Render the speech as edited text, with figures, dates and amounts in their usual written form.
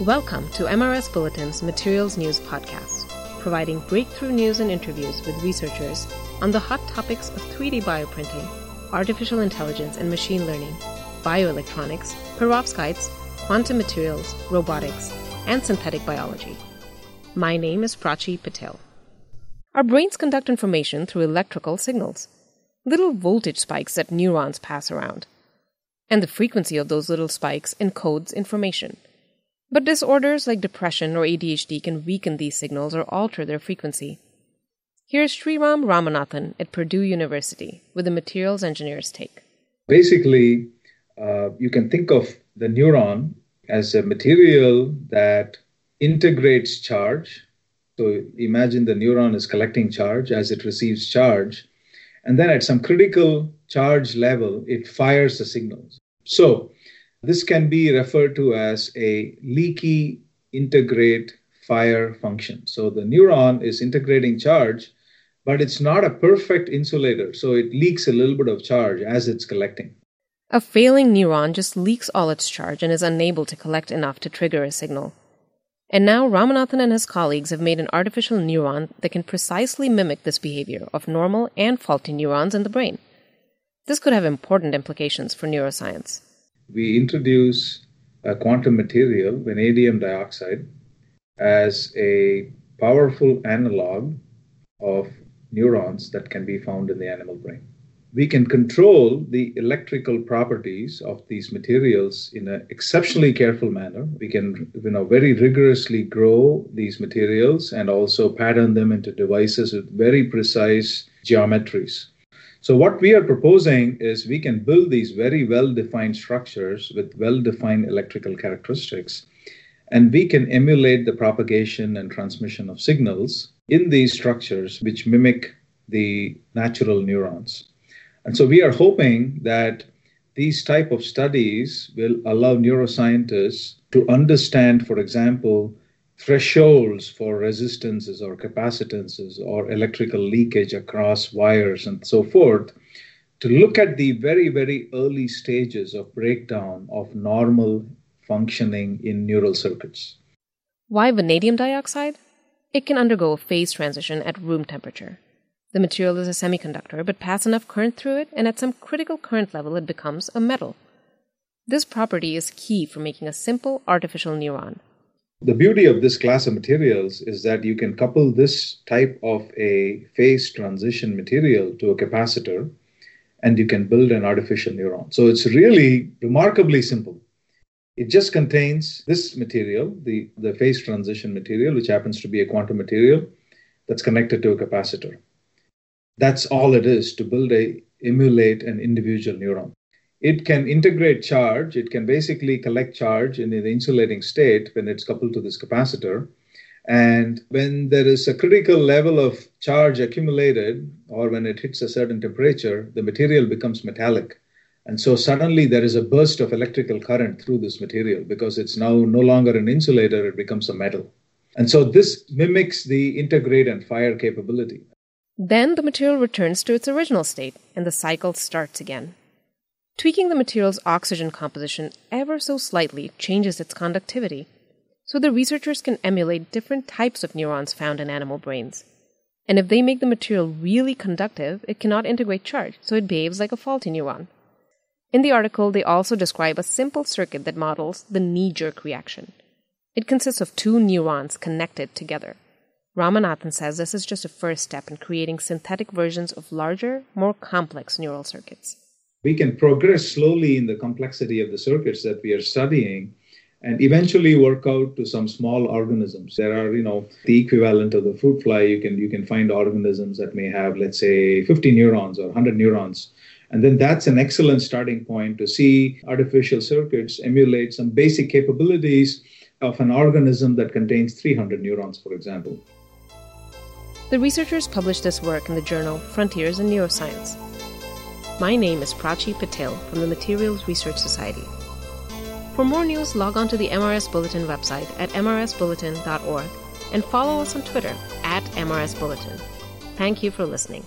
Welcome to MRS Bulletin's Materials News Podcast, providing breakthrough news and interviews with researchers on the hot topics of 3D bioprinting, artificial intelligence and machine learning, bioelectronics, perovskites, quantum materials, robotics, and synthetic biology. My name is Prachi Patel. Our brains conduct information through electrical signals, little voltage spikes that neurons pass around. And the frequency of those little spikes encodes information. But disorders like depression or ADHD can weaken these signals or alter their frequency. Here's Sriram Ramanathan at Purdue University with the materials engineer's take. Basically, you can think of the neuron as a material that integrates charge. So imagine the neuron is collecting charge as it receives charge. And then at some critical charge level, it fires the signals. So this can be referred to as a leaky integrate fire function. So the neuron is integrating charge, but it's not a perfect insulator. So it leaks a little bit of charge as it's collecting. A failing neuron just leaks all its charge and is unable to collect enough to trigger a signal. And now Ramanathan and his colleagues have made an artificial neuron that can precisely mimic this behavior of normal and faulty neurons in the brain. This could have important implications for neuroscience. We introduce a quantum material, vanadium dioxide, as a powerful analog of neurons that can be found in the animal brain. We can control the electrical properties of these materials in an exceptionally careful manner. We can, very rigorously grow these materials and also pattern them into devices with very precise geometries. So what we are proposing is we can build these very well-defined structures with well-defined electrical characteristics, and we can emulate the propagation and transmission of signals in these structures which mimic the natural neurons. And so we are hoping that these type of studies will allow neuroscientists to understand, for example, thresholds for resistances or capacitances or electrical leakage across wires and so forth, to look at the very, very early stages of breakdown of normal functioning in neural circuits. Why vanadium dioxide? It can undergo a phase transition at room temperature. The material is a semiconductor, but pass enough current through it, and at some critical current level, it becomes a metal. This property is key for making a simple artificial neuron. The beauty of this class of materials is that you can couple this type of a phase transition material to a capacitor, and you can build an artificial neuron. So it's really remarkably simple. It just contains this material, the phase transition material, which happens to be a quantum material that's connected to a capacitor. That's all it is to emulate an individual neuron. It can integrate charge. It can basically collect charge in an insulating state when it's coupled to this capacitor. And when there is a critical level of charge accumulated, or when it hits a certain temperature, the material becomes metallic. And so suddenly there is a burst of electrical current through this material because it's now no longer an insulator, it becomes a metal. And so this mimics the integrate and fire capability. Then the material returns to its original state and the cycle starts again. Tweaking the material's oxygen composition ever so slightly changes its conductivity, so the researchers can emulate different types of neurons found in animal brains. And if they make the material really conductive, it cannot integrate charge, so it behaves like a faulty neuron. In the article, they also describe a simple circuit that models the knee-jerk reaction. It consists of two neurons connected together. Ramanathan says this is just a first step in creating synthetic versions of larger, more complex neural circuits. We can progress slowly in the complexity of the circuits that we are studying and eventually work out to some small organisms. There are, the equivalent of the fruit fly. You can find organisms that may have, let's say, 50 neurons or 100 neurons. And then that's an excellent starting point to see artificial circuits emulate some basic capabilities of an organism that contains 300 neurons, for example. The researchers published this work in the journal Frontiers in Neuroscience. My name is Prachi Patel from the Materials Research Society. For more news, log on to the MRS Bulletin website at mrsbulletin.org and follow us on Twitter @MRS Bulletin. Thank you for listening.